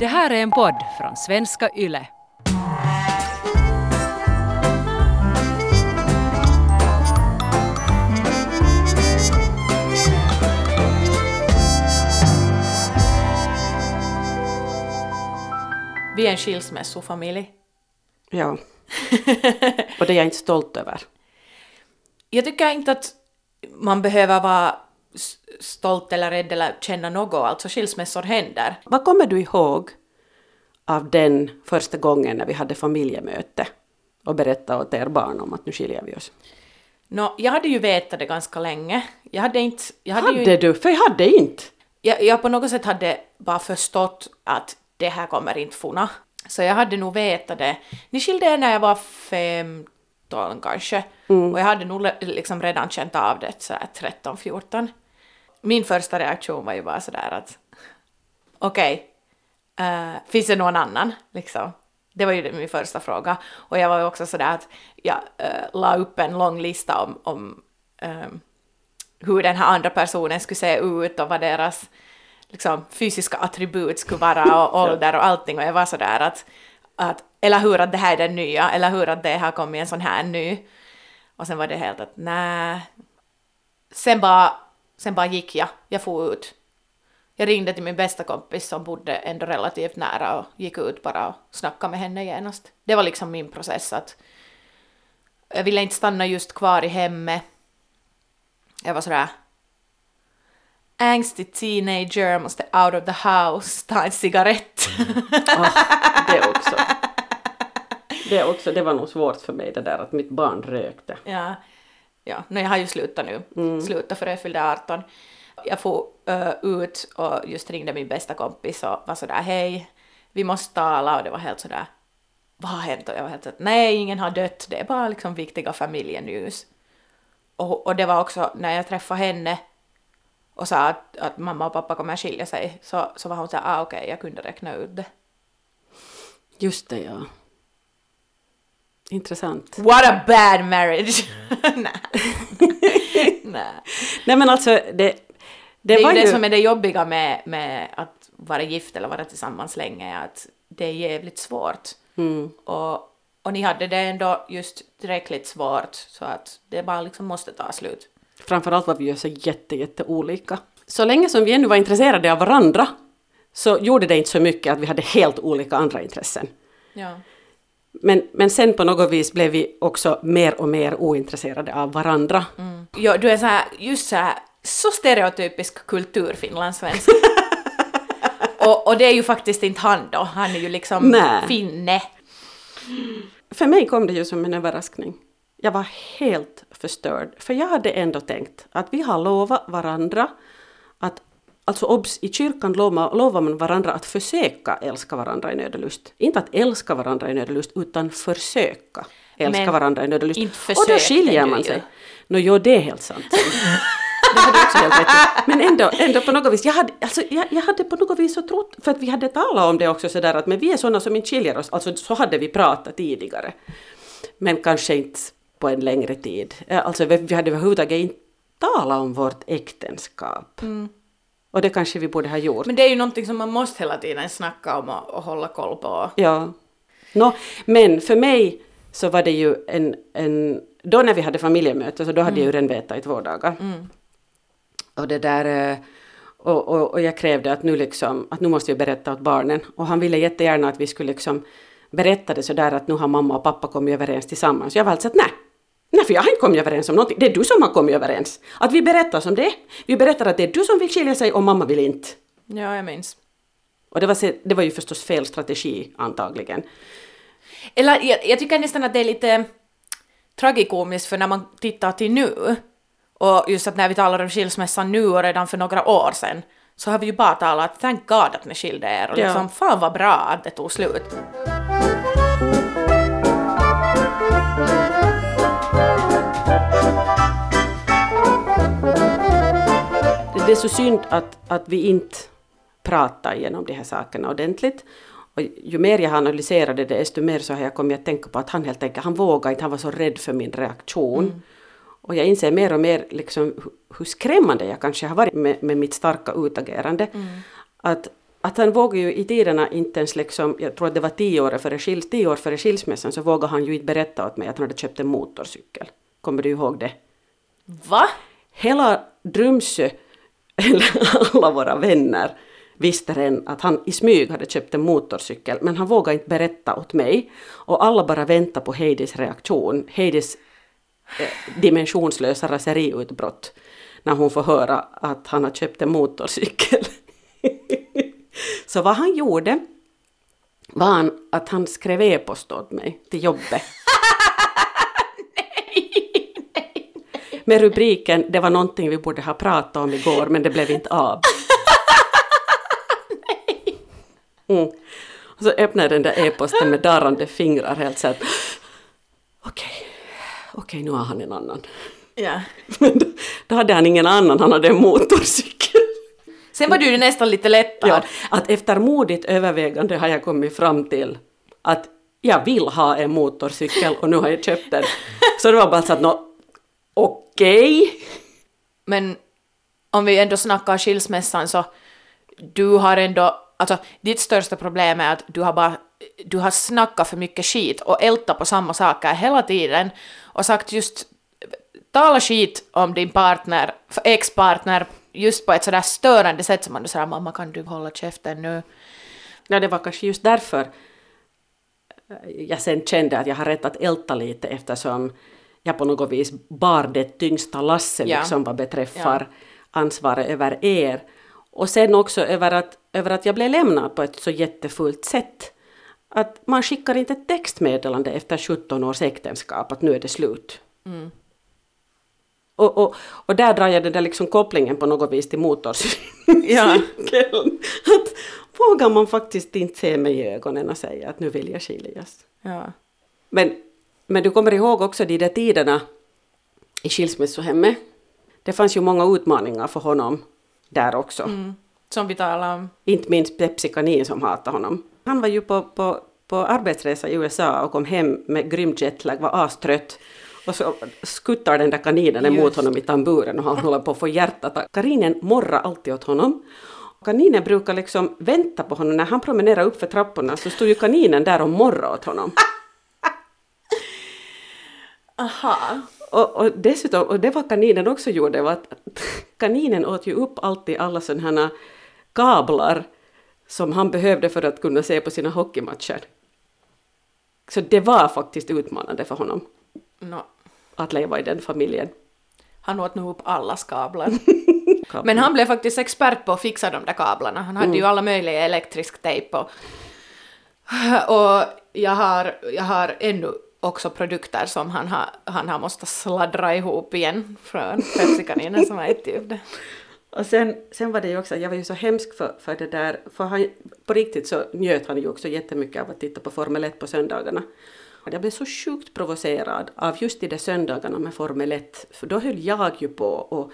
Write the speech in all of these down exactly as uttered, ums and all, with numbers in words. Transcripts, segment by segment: Det här är en podd från Svenska Yle. Vi är en skilsmässofamilj. Ja, och det är jag inte stolt över. Jag tycker inte att man behöver vara stolt eller rädd eller känna något. Alltså skilsmässor händer. Vad kommer du ihåg av den första gången när vi hade familjemöte och berättade åt er barn om att nu skiljer vi oss? No, jag hade ju vetat det ganska länge. Jag hade inte... Jag hade hade ju... du? För jag hade inte. Jag, jag på något sätt hade bara förstått att det här kommer inte funna. Så jag hade nog vetat det. Ni skilde när jag var femton kanske. Mm. Och jag hade nog liksom redan känt av det så här tretton fjorton. Min första reaktion var ju bara sådär att okej, okay, uh, finns det någon annan? Liksom. Det var ju min första fråga. Och jag var ju också sådär att jag uh, la upp en lång lista om, om um, hur den här andra personen skulle se ut och vad deras liksom, fysiska attribut skulle vara och ålder och allting. Och jag var sådär att, att eller hur att det här är den nya, eller hur att det här kommer en sån här ny. Och sen var det helt att nej. Sen bara Sen bara gick jag. Jag for ut. Jag ringde till min bästa kompis som bodde ändå relativt nära och gick ut bara och snackade med henne genast. Det var liksom min process. Att jag ville inte stanna just kvar i hemmet. Jag var sådär angstig teenager, måste out of the house, ta en cigarett. Oh, det också. Det också. Det var nog svårt för mig det där att mitt barn rökte. Ja. Ja, nej, jag har ju slutat nu. Mm. Slutat för jag fyllde arton. Jag får uh, ut och just ringde min bästa kompis och var sådär, hej, vi måste tala. Och det var helt sådär, vad har hänt? Och jag var helt sådär, nej, ingen har dött. Det är bara liksom viktiga familjenews. Och, och det var också när jag träffade henne och sa att, att mamma och pappa kommer att skilja sig. Så, så var hon såhär, ah, okej, okay, jag kunde räkna ut det. Just det, ja. Intressant. What a bad marriage. Nej. Nej. Nej men alltså det det, det är var ju det ju... som är det jobbiga med med att vara gift eller vara tillsammans länge är att det är jävligt svårt. Mm. Och och ni hade det ändå just tillräckligt svårt så att det bara liksom måste ta slut. Framförallt var vi ju så jätte jätte olika. Så länge som vi ännu var intresserade av varandra så gjorde det inte så mycket att vi hade helt olika andra intressen. Ja. Men, men sen på något vis blev vi också mer och mer ointresserade av varandra. Mm. Ja, du är så här, just så här, så stereotypisk kulturfinlandssvensk. och, och det är ju faktiskt inte han då, han är ju liksom Nä. finne. För mig kom det ju som en överraskning. Jag var helt förstörd, för jag hade ändå tänkt att vi har lovat varandra att alltså obs, i kyrkan lovar, lovar man varandra att försöka älska varandra i nöd och lust. Inte att älska varandra i nöd och lust, utan försöka älska men varandra i nöd och lust. Och då skiljer man sig. Nå jo, det är helt sant. Det hade också helt rätt. Men ändå, ändå på något vis, jag hade, alltså, jag, jag hade på något vis så trott, för att vi hade talat om det också sådär, att men vi är sådana som inte skiljer oss, alltså så hade vi pratat tidigare. Men kanske inte på en längre tid. Alltså vi, vi hade överhuvudtaget inte talat om vårt äktenskap. Mm. Och det kanske vi borde ha gjort. Men det är ju någonting som man måste hela tiden snacka om och, och hålla koll på. Ja. No, men för mig så var det ju en, en... Då när vi hade familjemöte så då hade mm. jag ju redan vetat i två dagar. Mm. Och det där... Och, och, och jag krävde att nu liksom... Att nu måste vi berätta åt barnen. Och han ville jättegärna att vi skulle liksom berätta det sådär att nu har mamma och pappa kommit överens tillsammans. Jag var alltså att nej. Nej, för jag har inte kommit överens om någonting. Det är du som har kommit överens. Att vi berättar som det. Vi berättar att det är du som vill skilja sig och mamma vill inte. Ja, jag minns. Och det var, det var ju förstås fel strategi antagligen. Eller jag, jag tycker nästan att det är lite tragikomiskt för när man tittar till nu. Och just att när vi talar om skilsmässan nu och redan för några år sedan. Så har vi ju bara talat att thank God att ni skilde er. Och ja. Liksom fan vad bra att det tog slut. Det är så synd att, att vi inte pratar igenom de här sakerna ordentligt. Och ju mer jag analyserade det, desto mer så har jag kommit att tänka på att han helt enkelt, han vågade inte, han var så rädd för min reaktion. Mm. Och jag inser mer och mer liksom hur skrämmande jag kanske har varit med, med mitt starka utagerande. Mm. Att, Att han vågade ju i tiderna inte ens, liksom, jag tror att det var tio år före, skil, tio år före skilsmässan, så vågade han ju inte berätta åt mig att han hade köpt en motorcykel. Kommer du ihåg det? Va? Hela Drumsö, eller alla våra vänner, visste redan att han i smyg hade köpt en motorcykel, men han vågade inte berätta åt mig. Och alla bara väntade på Heidis reaktion, Heidis eh, dimensionslösa raseriutbrott, när hon får höra att han har köpt en motorcykel. Så vad han gjorde var han, att han skrev e-post åt mig till jobbet. nej, nej, nej. Med rubriken, det var någonting vi borde ha pratat om igår, men det blev inte av. nej. Mm. Och så öppnade den där e-posten med darrande fingrar helt så att, okej, okay. okej, okay, nu har han en annan. Ja. Men då, då hade han ingen annan, han hade en motorcykel. Sen var du nästan lite lättare. Ja, att efter modigt övervägande har jag kommit fram till att jag vill ha en motorcykel och nu har jag köpt den. Så det var bara så att, no, okej. Okay. Men om vi ändå snackar skilsmässan, så du har ändå, alltså ditt största problem är att du har bara, du har snackat för mycket skit och ältat på samma saker hela tiden och sagt just, tala skit om din partner, ex-partner, just på ett sådär störande sätt som man säger, mamma kan du hålla käften nu? Ja, det var kanske just därför jag sen kände att jag har rätt att älta lite, eftersom jag på något vis bar det tyngsta lasset, ja, liksom vad beträffar, ja, ansvaret över er. Och sen också över att, över att jag blev lämnad på ett så jättefullt sätt. Att man skickar inte ett textmeddelande efter sjutton års äktenskap att nu är det slut. Mm. Och, och, och där drar jag den där liksom kopplingen på något vis till motorcykeln. Ja. Att vågar man faktiskt inte se mig i ögonen och säga att nu vill jag skiljas. Ja. Men, men du kommer ihåg också de där tiderna i skilsmässohemmet. Det fanns ju många utmaningar för honom där också. Mm. Som vi talar om. Inte minst Pepsi-kanin som hatar honom. Han var ju på, på, på arbetsresa i U S A och kom hem med grym jetlag, var astrött. Och så skuttar den där kaninen emot honom i tamburen och han håller på att få hjärtat. Kaninen morrar alltid åt honom. Kaninen brukar liksom vänta på honom. När han promenerar upp för trapporna så står ju kaninen där och morrar åt honom. Aha. Och, och dessutom, och det var kaninen också gjorde, var att kaninen åt ju upp alltid alla sådana här kablar som han behövde för att kunna se på sina hockeymatcher. Så det var faktiskt utmanande för honom. No. Att leva i den familjen. Han åt nog upp alla kablar. Men han blev faktiskt expert på att fixa de där kablarna. Han hade mm. ju alla möjliga elektrisk tejp. Och, och jag, har, jag har ännu också produkter som han har, han har måste sladdra ihop igen från Pepsi-kaninen som jag ätit det. Och sen, sen var det ju också, jag var ju så hemsk för, för det där. För han, på riktigt så njöt han ju också jättemycket av att titta på Formel ett på söndagarna. Jag blev så sjukt provocerad av just de där söndagarna med Formel ett. För då höll jag ju på att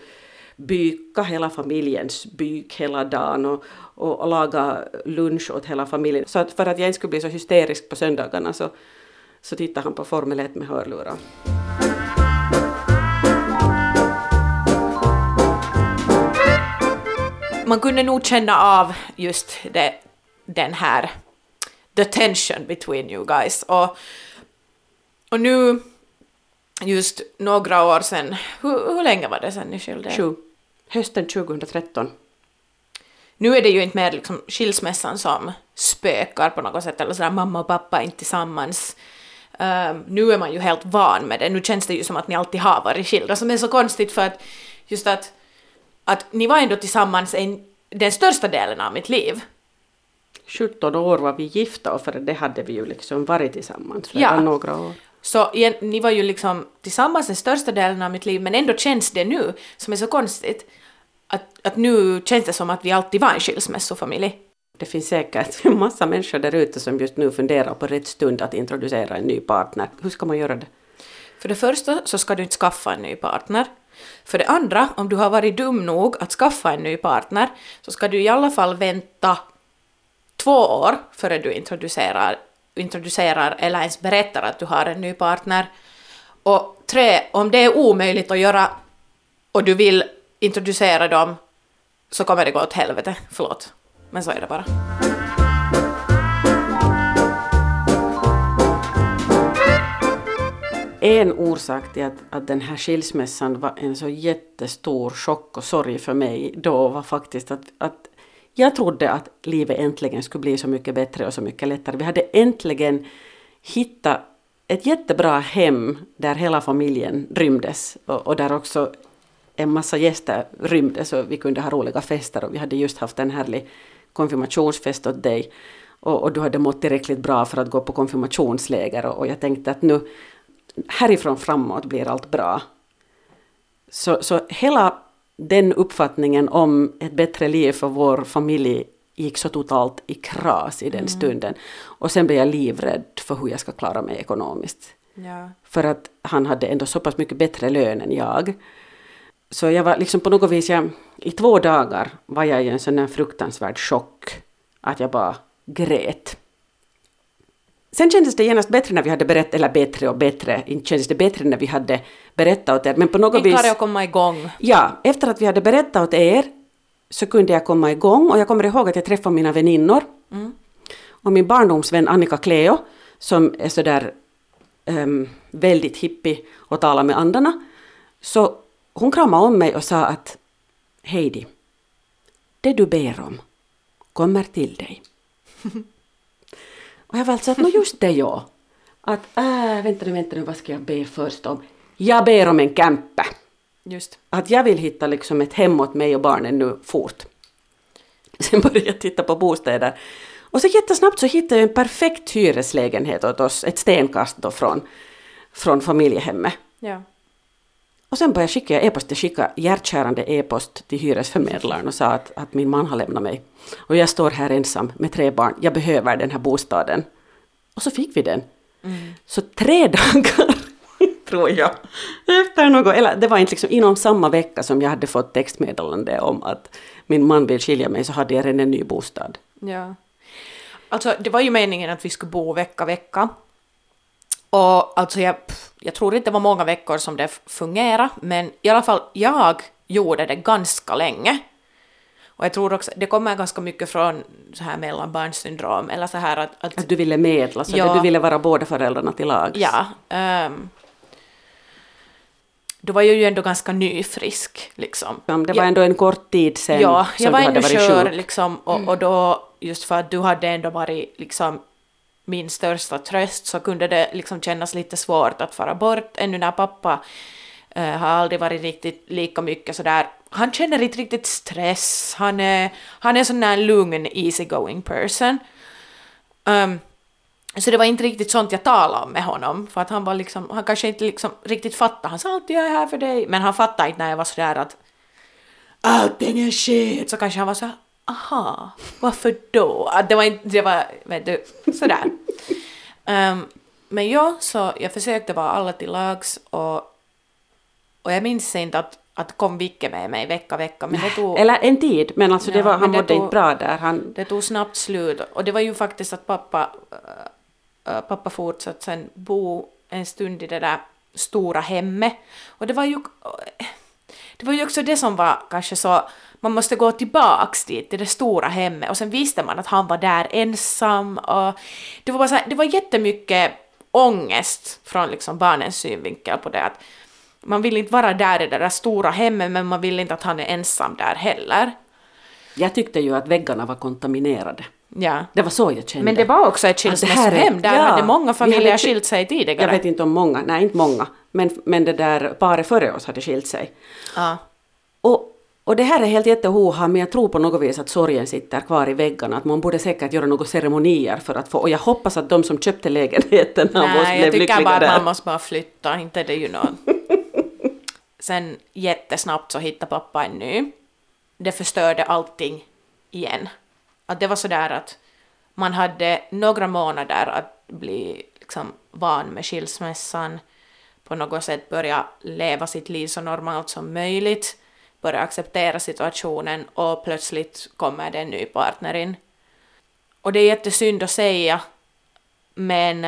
byka hela familjens byk hela dagen och, och laga lunch åt hela familjen. Så att för att jag inte skulle bli så hysterisk på söndagarna så, så tittade han på Formel ett med hörlurar. Man kunde nog känna av just det, den här the tension between you guys. Och Och nu, just några år sedan, hur, hur länge var det sedan ni skilde? tjugo Hösten tjugohundratretton. Nu är det ju inte mer liksom skilsmässan som spökar på något sätt, eller sådär mamma och pappa inte tillsammans. Um, nu är man ju helt van med det, nu känns det ju som att ni alltid har varit skilda, som är så konstigt för att just att, att ni var ändå tillsammans en, den största delen av mitt liv. sjutton år var vi gifta och för det hade vi ju liksom varit tillsammans för ja. några år. Så ni var ju liksom tillsammans den största delen av mitt liv, men ändå känns det nu, som är så konstigt, att, att nu känns det som att vi alltid var en skilsmässofamilj. Det finns säkert en massa människor där ute som just nu funderar på rätt stund att introducera en ny partner. Hur ska man göra det? För det första så ska du inte skaffa en ny partner. För det andra, om du har varit dum nog att skaffa en ny partner, så ska du i alla fall vänta två år före du introducerar introducerar eller ens berättar att du har en ny partner. Och tre, om det är omöjligt att göra och du vill introducera dem så kommer det gå åt helvete. Förlåt. Men så är det bara. En orsak till att, att den här skilsmässan var en så jättestor chock och sorg för mig då var faktiskt att, att jag trodde att livet äntligen skulle bli så mycket bättre och så mycket lättare. Vi hade äntligen hittat ett jättebra hem där hela familjen rymdes och, och där också en massa gäster rymdes och vi kunde ha roliga fester och vi hade just haft en härlig konfirmationsfest åt dig och, och du hade mått tillräckligt bra för att gå på konfirmationsläger och, och jag tänkte att nu härifrån framåt blir allt bra. Så, så hela den uppfattningen om ett bättre liv för vår familj gick så totalt i kras i den mm. stunden. Och sen blev jag livrädd för hur jag ska klara mig ekonomiskt. Ja. För att han hade ändå så pass mycket bättre lön än jag. Så jag var liksom på något vis, jag, i två dagar var jag i en sån här fruktansvärd chock. Att jag bara grät. Sen kändes det genast bättre när vi hade berättat, eller bättre och bättre, inte kändes det bättre när vi hade berättat åt er. Men på något vis... Klarade att komma igång. Ja, efter att vi hade berättat åt er så kunde jag komma igång. Och jag kommer ihåg att jag träffade mina väninnor. Mm. Och min barndomsvän Annika Cleo, som är sådär um, väldigt hippie och talar med andarna. Så hon kramade om mig och sa att Heidi, det du ber om kommer till dig. Och jag var alltså att, nå just det jag. Att, äh, vänta nu, vänta nu, vad ska jag be först om? Jag ber om en kämpe. Just. Att jag vill hitta liksom ett hem åt mig och barnen nu fort. Sen började jag titta på bostäder. Och så jättesnabbt så hittade jag en perfekt hyreslägenhet åt oss. Ett stenkast då från, från familjehemmet. Ja. Och sen började jag skicka e-post. Jag skickade hjärtkärande e-post till hyresförmedlaren och sa att, att min man har lämnat mig. Och jag står här ensam med tre barn. Jag behöver den här bostaden. Och så fick vi den. Mm. Så tre dagar, tror jag, efter något, eller det var inte liksom inom samma vecka som jag hade fått textmeddelande om att min man vill skilja mig, så hade jag redan en ny bostad. Ja. Alltså det var ju meningen att vi skulle bo vecka vecka. Och alltså jag, pff, jag tror inte det var många veckor som det fungerade, men i alla fall jag gjorde det ganska länge. Och jag tror också, det kommer ganska mycket från så här mellanbarnssyndrom, eller så här att... Att, att du ville medla, så ja, du ville vara båda föräldrarna till lags. Ja. Um, då var jag ju ändå ganska nyfrisk, liksom. Ja, det var jag, ändå en kort tid sen ja, som du hade varit sjuk. Ja, jag var ändå kör, liksom, och, mm. och då, just för att du hade ändå varit, liksom... min största tröst, så kunde det liksom kännas lite svårt att fara bort. Ännu när pappa äh, har aldrig varit riktigt lika mycket sådär. Han känner inte riktigt stress. Han är, han är sån där lugn, easygoing person. Um, så det var inte riktigt sånt jag talade om med honom. För att han var liksom, han kanske inte liksom riktigt fattade. Han sa alltid, jag är här för dig. Men han fattade inte när jag var sådär att allting är shit. Så kanske han var så. Aha, varför då? Det var inte, det var, vet du, sådär. Um, men jag, så jag försökte vara alla till lags och, och jag minns inte att, att kom Vicke med mig vecka, vecka. Men det tog, eller en tid, men alltså det var, ja, han mådde inte bra där. Han... Det tog snabbt slut och det var ju faktiskt att pappa, äh, pappa fortsatt sen bo en stund i det där stora hemmet. Och det var ju... Det var ju också det som var kanske så, man måste gå tillbaks dit till det stora hemmet och sen visste man att han var där ensam och det var, bara så här, det var jättemycket ångest från liksom barnens synvinkel på det att man vill inte vara där i det där stora hemmet men man vill inte att han är ensam där heller. Jag tyckte ju att väggarna var kontaminerade. Ja. Det var så jag kände. Men det var också ett skilsmässohem där ja, hade många familjer hade, skilt sig tidigare. Jag vet inte om många, nej inte många, men, men det där paret före oss hade skilt sig. Ja. Och, och det här är helt jättehoha, men jag tror på något vis att sorgen sitter kvar i väggarna, att man borde säkert göra några ceremonier för att få, och jag hoppas att de som köpte lägenheten nej, måste bli lyckliga där. Nej, jag tycker bara att man måste bara flytta, inte det ju någon. Sen jättesnabbt så hittade pappa en ny. Det förstörde allting igen. Att det var sådär att man hade några månader att bli liksom van med skilsmässan. På något sätt börja leva sitt liv så normalt som möjligt. Börja acceptera situationen och plötsligt kommer den nya partnerin. Och det är jättesynd att säga. Men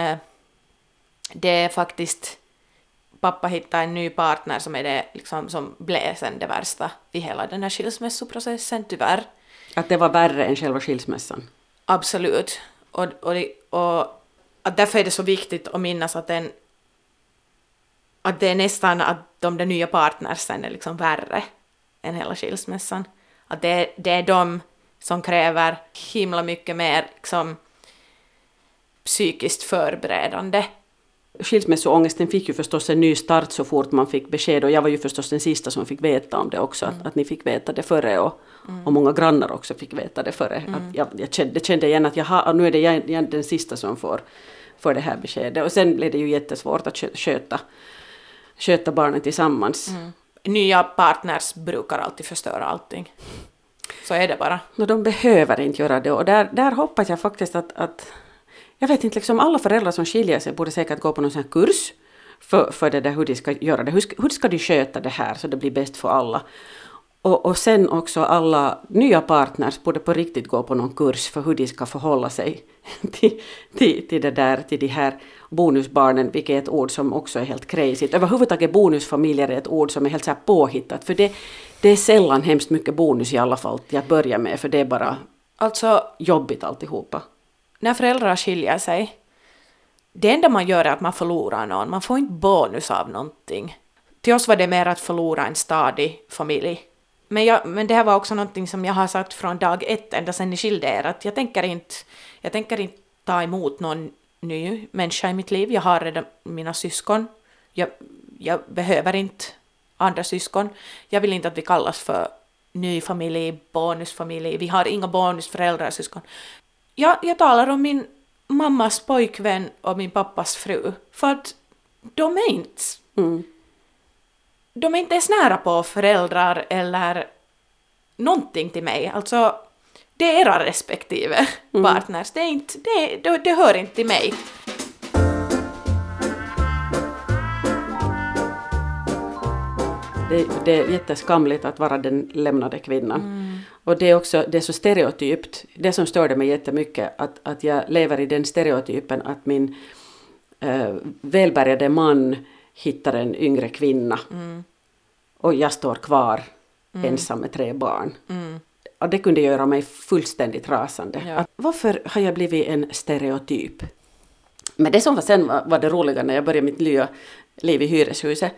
det är faktiskt... Pappa hittade en ny partner som är det liksom, som blev sen det värsta i hela den här skilsmässoprocessen, tyvärr. Att det var värre än själva skilsmässan? Absolut. Och, och, och att därför är det så viktigt att minnas att, den, att det är nästan att de där nya partnersen är liksom värre än hela skilsmässan. Att det, det är de som kräver himla mycket mer liksom, psykiskt förberedande. Skilsmässoångesten fick ju förstås en ny start så fort man fick besked, och jag var ju förstås den sista som fick veta om det också, mm. att, att ni fick veta det före, och, mm. och många grannar också fick veta det före. Mm. Att jag, jag kände, kände igen att jaha, nu är det jag, jag den sista som får för det här beskedet, och sen blev det ju jättesvårt att köta, köta barnen tillsammans. Mm. Nya partners brukar alltid förstöra allting. Så är det bara. No, de behöver inte göra det, och där, där hoppas jag faktiskt att, att jag vet inte, liksom alla föräldrar som skiljer sig borde säkert gå på någon sån här kurs för, för det där hur de ska göra det. Hur ska, hur ska de sköta det här så det blir bäst för alla? Och, och sen också alla nya partners borde på riktigt gå på någon kurs för hur de ska förhålla sig till, till, till det där, till de här bonusbarnen, vilket är ett ord som också är helt crazy. Överhuvudtaget bonusfamiljer är ett ord som är helt så här påhittat, för det, det är sällan hemskt mycket bonus i alla fall till att börja med, för det är bara alltså jobbigt alltihopa. När föräldrar skiljer sig, det enda man gör är att man förlorar någon. Man får inte bonus av någonting. Till oss var det mer att förlora en stadig familj. Men, jag, men det här var också någonting som jag har sagt från dag ett, ända sedan ni skilde er, att jag tänker inte, jag tänker inte ta emot någon ny människa i mitt liv. Jag har redan mina syskon. Jag, jag behöver inte andra syskon. Jag vill inte att vi kallas för ny familj, bonusfamilj. Vi har inga bonusföräldrar, syskon. Jag, jag talar om min mammas pojkvän och min pappas fru. För att de är inte... Mm. De är inte ens nära på föräldrar eller någonting till mig. Alltså, det är era respektive mm. partners. Det, är inte, det, det, det hör inte till mig. Det, det är jätteskamligt att vara den lämnade kvinnan. Mm. Och det är också det är så stereotypt. Det som störde mig jättemycket att, att jag lever i den stereotypen att min äh, välbärgade man hittar en yngre kvinna. Mm. Och jag står kvar mm. ensam med tre barn. Mm. Och det kunde göra mig fullständigt rasande. Ja. Att, varför har jag blivit en stereotyp? Men det som var sen var, var det roliga när jag började mitt nya liv i hyreshuset.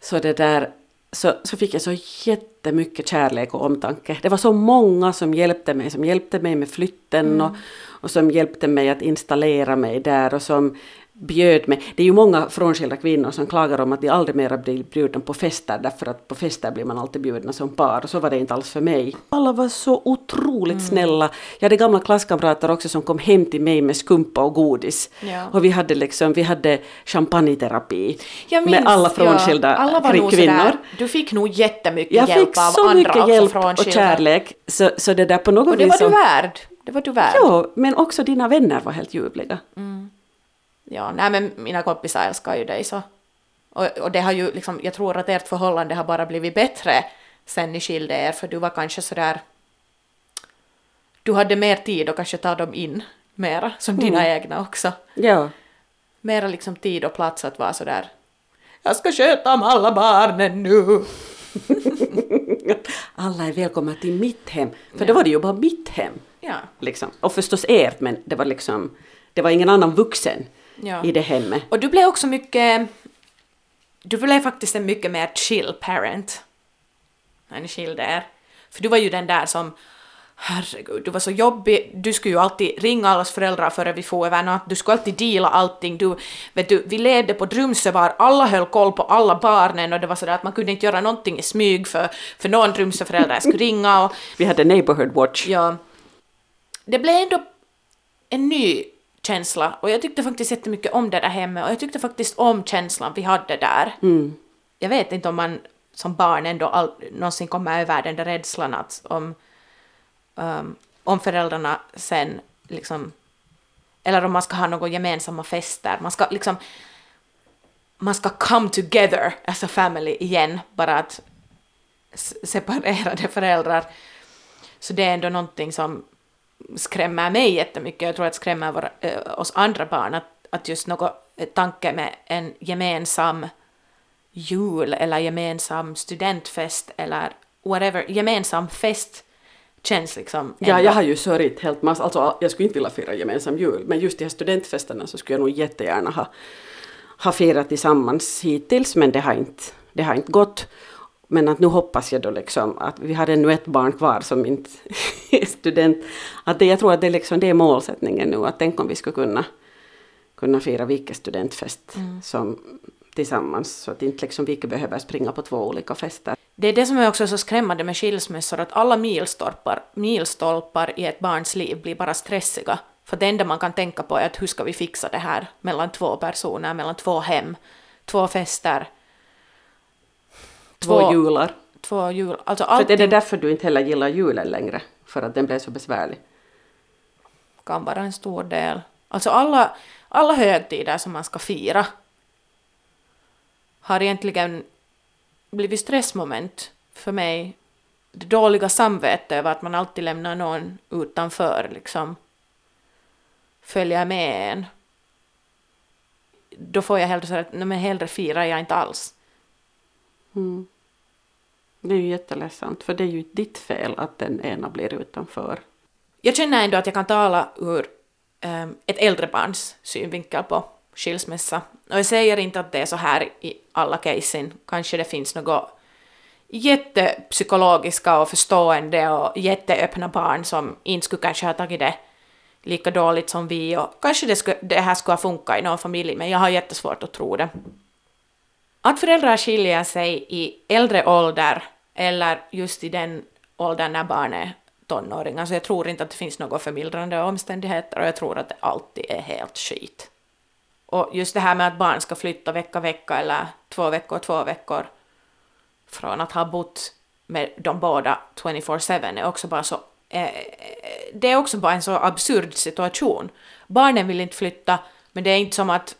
Så det där... Så, så fick jag så jättemycket kärlek och omtanke. Det var så många som hjälpte mig, som hjälpte mig med flytten mm. och, och som hjälpte mig att installera mig där och som bjöd mig. Det är ju många frånskilda kvinnor som klagar om att de aldrig mer blir bjudna på fester, därför att på fester blir man alltid bjudna som par, och så var det inte alls för mig. Alla var så otroligt mm. snälla. Jag hade gamla klasskamrater också som kom hem till mig med skumpa och godis. Ja. Och vi hade liksom, vi hade champagneterapi med alla frånskilda ja, alla var nog kvinnor. Sådär. Du fick nog jättemycket jag hjälp av andra. Jag fick så mycket hjälp och kärlek. Så, så det där på något och det vis var som, du värd. Det var du värd. Ja, men också dina vänner var helt ljuvliga. Mm. Ja, nej men mina kompisar älskar ju dig så. Och, och det har ju liksom, jag tror att ert förhållande har bara blivit bättre sen ni skilde er, för du var kanske sådär, du hade mer tid och kanske ta dem in mera, som mm. dina egna också. Ja. Mera liksom tid och plats att vara sådär, jag ska sköta om alla barnen nu. Alla är välkomna till mitt hem, för ja. Då var det ju bara mitt hem. Ja. Liksom. Och förstås ert, men det var liksom, det var ingen annan vuxen. Ja. I det hemmet. Och du blev också mycket, du blev faktiskt en mycket mer chill parent när ni skilde er. För du var ju den där som, herregud, du var så jobbig. Du skulle ju alltid ringa allas föräldrar före vi får över något. Du skulle alltid dela allting. Du, vet du, vi levde på Drumsö var alla höll koll på alla barnen, och det var sådär att man kunde inte göra någonting i smyg för, för någon Drumsö-föräldrar skulle ringa. Och, vi hade neighborhood watch. Ja. Det blev ändå en ny känsla. Och jag tyckte faktiskt jättemycket om det där hemma. Och jag tyckte faktiskt om känslan vi hade där. Mm. Jag vet inte om man som barn ändå all, någonsin kommer över den där rädslan att om, um, om föräldrarna sen liksom, eller om man ska ha några gemensamma fester. Man ska liksom, man ska come together as a family igen. Bara att separerade föräldrar. Så det är ändå någonting som skrämmer mig jättemycket. Jag tror att skrämmer våra, äh, oss andra barn att, att just någon tanke med en gemensam jul eller gemensam studentfest eller whatever, gemensam fest känns liksom. Ja, jag har ju sörjt helt massor. Alltså, jag skulle inte vilja fira gemensam jul, men just de här studentfesterna så skulle jag nog jättegärna ha, ha firat tillsammans hittills, men det har inte, det har inte gått. Men att nu hoppas jag då liksom att vi har ännu ett barn kvar som inte är student. Att det, jag tror att det, liksom, det är målsättningen nu, att tänk om vi ska kunna, kunna fira Vike studentfest mm. som, tillsammans, så att inte liksom Vike behöver springa på två olika fester. Det är det som är också så skrämmande med skilsmässor, att alla milstolpar, milstolpar i ett barns liv blir bara stressiga. För det enda man kan tänka på är att hur ska vi fixa det här mellan två personer, mellan två hem, två fester. Två, två jular. Två jul. Alltså allting... För är det därför du inte heller gillar julen längre? För att den blev så besvärlig? Kan vara en stor del. Alltså alla, alla högtider som man ska fira har egentligen blivit stressmoment för mig. Det dåliga samvetet över att man alltid lämnar någon utanför, liksom följer med en. Då får jag hellre så att nej, men hellre firar jag inte alls. Mm. Det är ju jätteledsamt, för det är ju ditt fel att den ena blir utanför. Jag känner ändå att jag kan tala ur um, ett äldre barns synvinkel på skilsmässa. Och jag säger inte att det är så här i alla casen. Kanske det finns något jättepsykologiska och förstående och jätteöppna barn som inte skulle kanske ha tagit det lika dåligt som vi. Och kanske det, skulle, det här skulle funka i någon familj, men jag har jättesvårt att tro det. Att föräldrar skiljer sig i äldre ålder eller just i den åldern när barn är tonåring. Alltså jag tror inte att det finns några förmildrande omständigheter, och jag tror att det alltid är helt skit. Och just det här med att barn ska flytta vecka vecka eller två veckor två veckor från att ha bott med de båda tjugofyra sju är också bara så eh, det är också bara en så absurd situation. Barnen vill inte flytta, men det är inte som att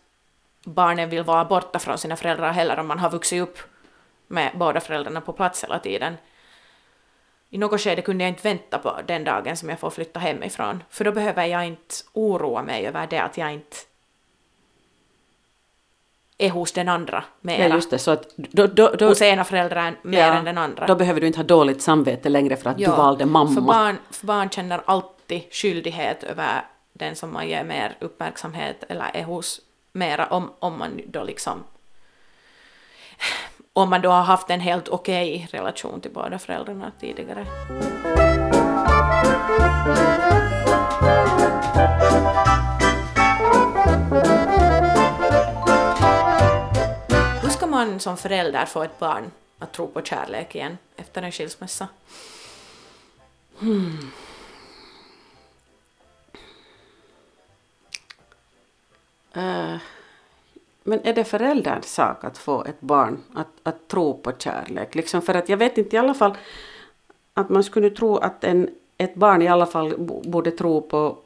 barnen vill vara borta från sina föräldrar heller om man har vuxit upp med båda föräldrarna på plats hela tiden. I något skede kunde jag inte vänta på den dagen som jag får flytta hemifrån. För då behöver jag inte oroa mig över det att jag inte är hos den andra mera. Ja, just det, så att då, då, då, hos ena föräldern mer ja, än den andra. Då behöver du inte ha dåligt samvete längre för att ja, du valde mamma. För barn, för barn känner alltid skyldighet över den som man ger mer uppmärksamhet eller är hos mera om, om man då liksom om man då har haft en helt okej relation till båda föräldrarna tidigare. Hur ska man som förälder få ett barn att tro på kärlek igen efter en skilsmässa? Hmm. Uh, men är det föräldrars sak att få ett barn att, att tro på kärlek? Liksom för att jag vet inte i alla fall att man skulle tro att en, ett barn i alla fall borde tro på,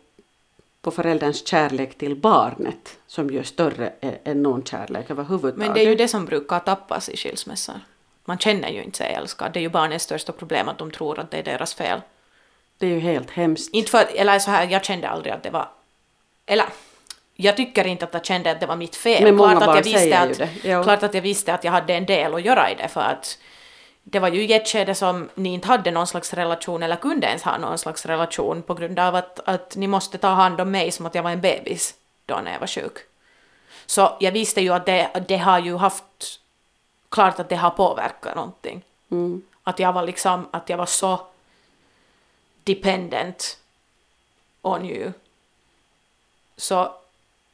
på förälderns kärlek till barnet som ju är större än någon kärlek överhuvudtaget. Men det är ju det som brukar tappas i skilsmässor. Man känner ju inte sig älskad. Det är ju barnets största problem att de tror att det är deras fel. Det är ju helt hemskt. Inte för, eller så här, jag kände aldrig att det var... Eller... Jag tycker inte att jag kände att det var mitt fel. Men klart att jag visste att, det. klart att jag visste att jag hade en del att göra i det, för att det var ju ett skede som ni inte hade någon slags relation eller kunde ens ha någon slags relation på grund av att, att ni måste ta hand om mig som att jag var en bebis då när jag var sjuk. Så jag visste ju att det, det har ju haft, klart att det har påverkat någonting. Mm. Att jag var liksom, att jag var så dependent on you. Så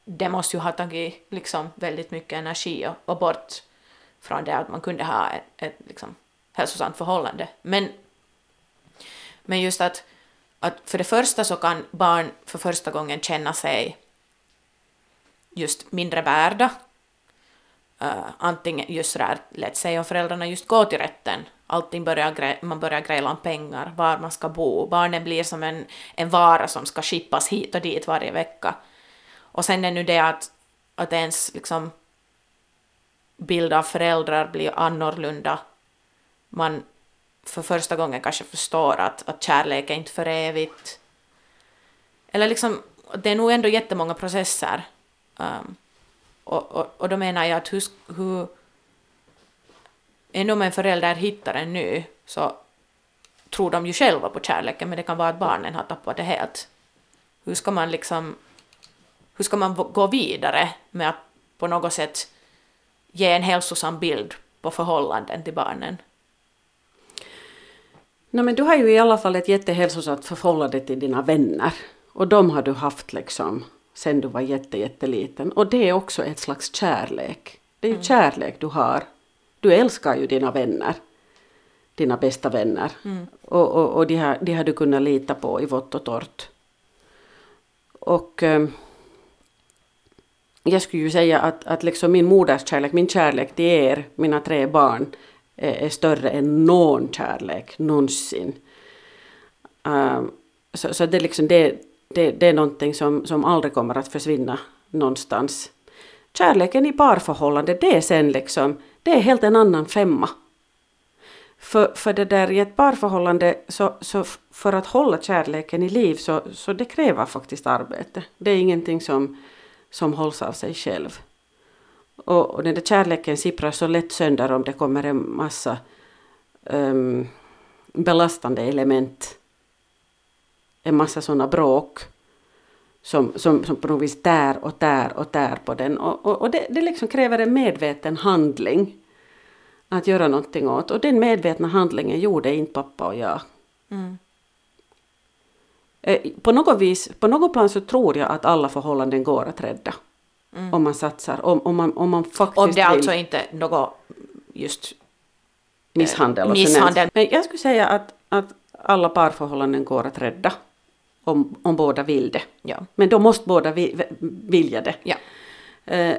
det måste ju ha tagit liksom väldigt mycket energi och, och bort från det att man kunde ha ett, ett liksom hälsosamt förhållande. Men, men just att, att för det första så kan barn för första gången känna sig just mindre värda. Uh, antingen just där, lät sig om föräldrarna just går till rätten. Allting börjar gre- man börjar gräla om pengar, var man ska bo. Barnen blir som en, en vara som ska skippas hit och dit varje vecka. Och sen är nu det att, att ens liksom bild av föräldrar blir annorlunda. Man för första gången kanske förstår att, att kärlek är inte för evigt. Eller liksom, det är nog ändå jättemånga processer. Um, och, och, och då menar jag att hur, hur ändå om en förälder hittar en ny, så tror de ju själva på kärleken, men det kan vara att barnen har tappat det helt. Hur ska man liksom, hur ska man gå vidare med att på något sätt ge en hälsosam bild på förhållanden till barnen? Nej, men du har ju i alla fall ett jättehälsosamt förhållande till dina vänner. Och de har du haft liksom sen du var jätte, jätteliten. Och det är också ett slags kärlek. Det är ju mm. kärlek du har. Du älskar ju dina vänner. Dina bästa vänner. Mm. Och, och, och de, har, de har du kunnat lita på i vått och torrt. Och eh, jag skulle ju säga att, att liksom min moders kärlek, min kärlek till er, mina tre barn, är, är större än någon kärlek någonsin. Um, så så det, liksom, det, det, det är någonting som, som aldrig kommer att försvinna någonstans. Kärleken i parförhållande, det är sen liksom, det är helt en annan femma. För, för det där i ett parförhållande, så, så för att hålla kärleken i liv så, så det kräver faktiskt arbete. Det är ingenting som, som hålls av sig själv. Och, och den där kärleken sipprar så lätt sönder om det kommer en massa um, belastande element. En massa sådana bråk som, som, som på något vis där och där och där på den. Och, och, och det, det liksom kräver en medveten handling. Att göra någonting åt. Och den medvetna handlingen gjorde inte pappa och jag. Mm. På något vis, på något plan så tror jag att alla förhållanden går att rädda. Mm. Om man satsar. Om, om, man, om man faktiskt Om det är alltså inte något just misshandel. Eh, misshandel. Men jag skulle säga att, att alla parförhållanden går att rädda. Om, om båda vill det. Ja. Men då måste båda vi, vilja det. Ja. Eh,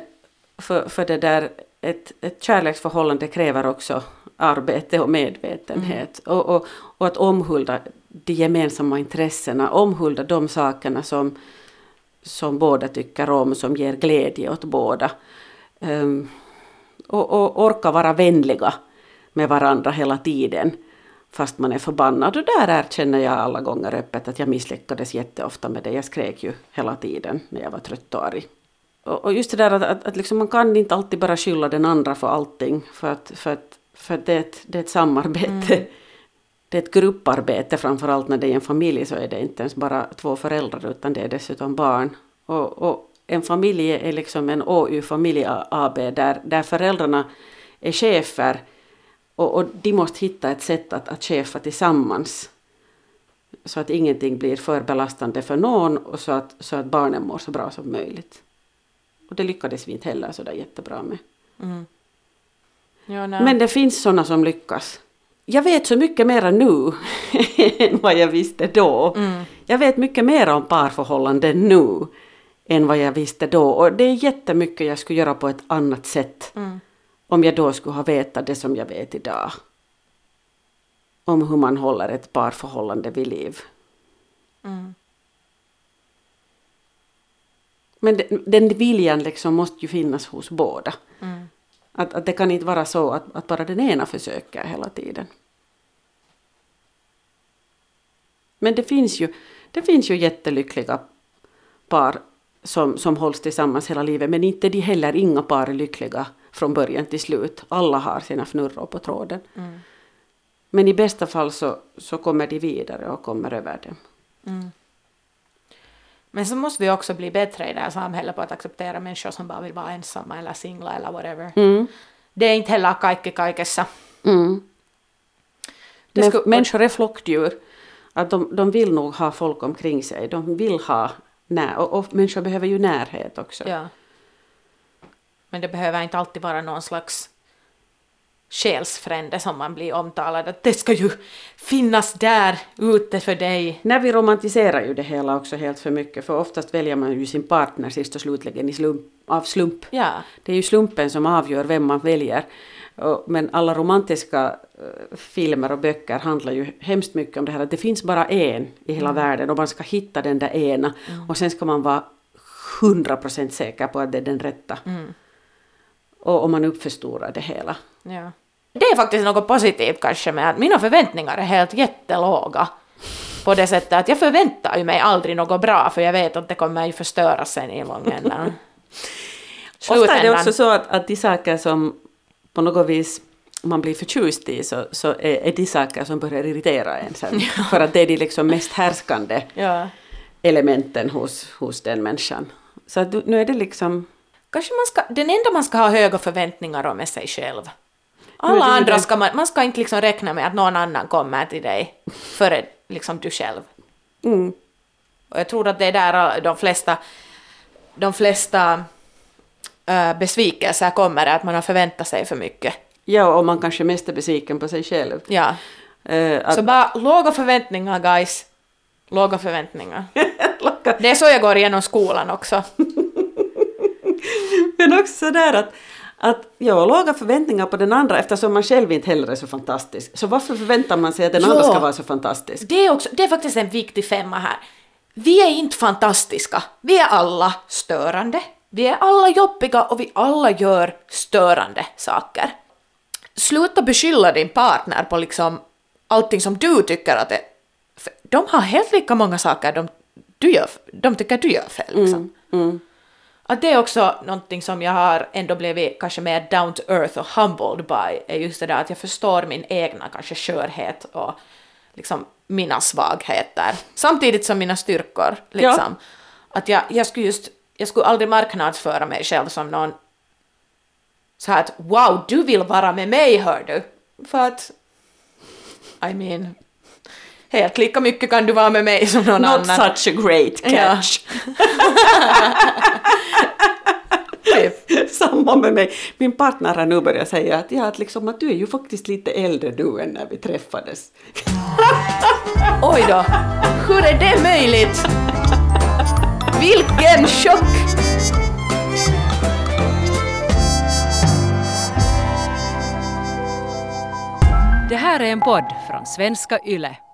för, för det där... Ett, ett kärleksförhållande kräver också arbete och medvetenhet. Mm. Och, och, och att omhulda de gemensamma intressena. Omhulda de sakerna som, som båda tycker om. Som ger glädje åt båda. Um, och, och orka vara vänliga med varandra hela tiden. Fast man är förbannad. Och där erkänner jag alla gånger öppet att jag misslyckades jätteofta med det. Jag skrek ju hela tiden när jag var trött och arg. Och just det där att, att, att liksom man kan inte alltid bara skylla den andra för allting. För att, för att, för att det, är ett, det är ett samarbete. Mm. Det är ett grupparbete. Framförallt när det är en familj så är det inte ens bara två föräldrar utan det är dessutom barn. Och, och en familj är liksom en O U-familj A B där, där föräldrarna är chefer. Och, och de måste hitta ett sätt att, att chefa tillsammans. Så att ingenting blir för belastande för någon och så att, så att barnen mår så bra som möjligt. Och det lyckades vi inte heller sådär jättebra med. Mm. Ja, men det finns sådana som lyckas. Jag vet så mycket mera nu än vad jag visste då. Mm. Jag vet mycket mer om parförhållanden nu än vad jag visste då. Och det är jättemycket jag skulle göra på ett annat sätt. Mm. Om jag då skulle ha vetat det som jag vet idag. Om hur man håller ett parförhållande vid liv. Mm. Men den, den viljan liksom måste ju finnas hos båda. Mm. Att, att det kan inte vara så att, att bara den ena försöker hela tiden. Men det finns ju, det finns ju jättelyckliga par som, som hålls tillsammans hela livet. Men inte de heller, inga par är lyckliga från början till slut. Alla har sina fnurror på tråden. Mm. Men i bästa fall så, så kommer de vidare och kommer över det. Mm. Men så måste vi också bli bättre i det här samhället på att acceptera människor som bara vill vara ensamma eller singla eller whatever. Mm. Det är inte heller kaikki kaikessa. Mm. Men, sku- människor är flockdjur. Att de, de vill nog ha folk omkring sig. De vill ha när- och, och människor behöver ju närhet också. Ja. Men det behöver inte alltid vara någon slags själsfrände som man blir omtalad att det ska ju finnas där ute för dig. När vi romantiserar ju det hela också helt för mycket, för oftast väljer man ju sin partner sist och slutligen i slump, av slump. Ja. Det är ju slumpen som avgör vem man väljer. Men alla romantiska filmer och böcker handlar ju hemskt mycket om det här att det finns bara en i hela mm. världen och man ska hitta den där ena mm. och sen ska man vara hundra procent säker på att det är den rätta. Mm. Och om man uppförstorar det hela. Ja. Det är faktiskt något positivt kanske med att mina förväntningar är helt jättelåga på det sättet att jag förväntar ju mig aldrig något bra för jag vet att det kommer ju förstöra sen i långändan. Ofta är det också så att, att de saker som på något vis man blir förtjust i så, så är, är de saker som börjar irritera en sen. Ja. För att det är de liksom mest härskande ja. Elementen hos, hos den människan. Så att nu är det liksom... Kanske man ska, den enda man ska ha höga förväntningar om är sig själv. Alla andra ska man, man ska inte liksom räkna med att någon annan kommer till dig före liksom du själv. Mm. Och jag tror att det är där de flesta, de flesta äh, besvikelser kommer, att man har förväntat sig för mycket. Ja, och man kanske mest är besviken på sig själv. Ja. Äh, att... Så bara låga förväntningar, guys. Låga förväntningar. Låga. Det är så jag går igenom skolan också. Men också sådär att Att ja, låga förväntningar på den andra, eftersom man själv inte heller är så fantastisk. Så varför förväntar man sig att den jo, andra ska vara så fantastisk? Det är, också, det är faktiskt en viktig femma här. Vi är inte fantastiska. Vi är alla störande. Vi är alla jobbiga och vi alla gör störande saker. Sluta beskylla din partner på liksom allting som du tycker att det... De har helt lika många saker de, du gör, de tycker du gör fel. Liksom. Mm, mm. Att det är också någonting som jag har ändå blivit kanske mer down to earth och humbled by, är just det där att jag förstår min egna kanske skörhet och liksom mina svagheter samtidigt som mina styrkor liksom. Ja. Att jag, jag skulle just jag skulle aldrig marknadsföra mig själv som någon så här att wow, du vill vara med mig, hör du, för att I mean helt lika mycket kan du vara med mig som någon Not annan. Not such a great catch. Ja. Samma med mig. Min partner har nu börjat säga att, ja, att, liksom, att du är ju faktiskt lite äldre du än när vi träffades. Oj då, hur är det möjligt? Vilken chock! Det här är en podd från Svenska Yle.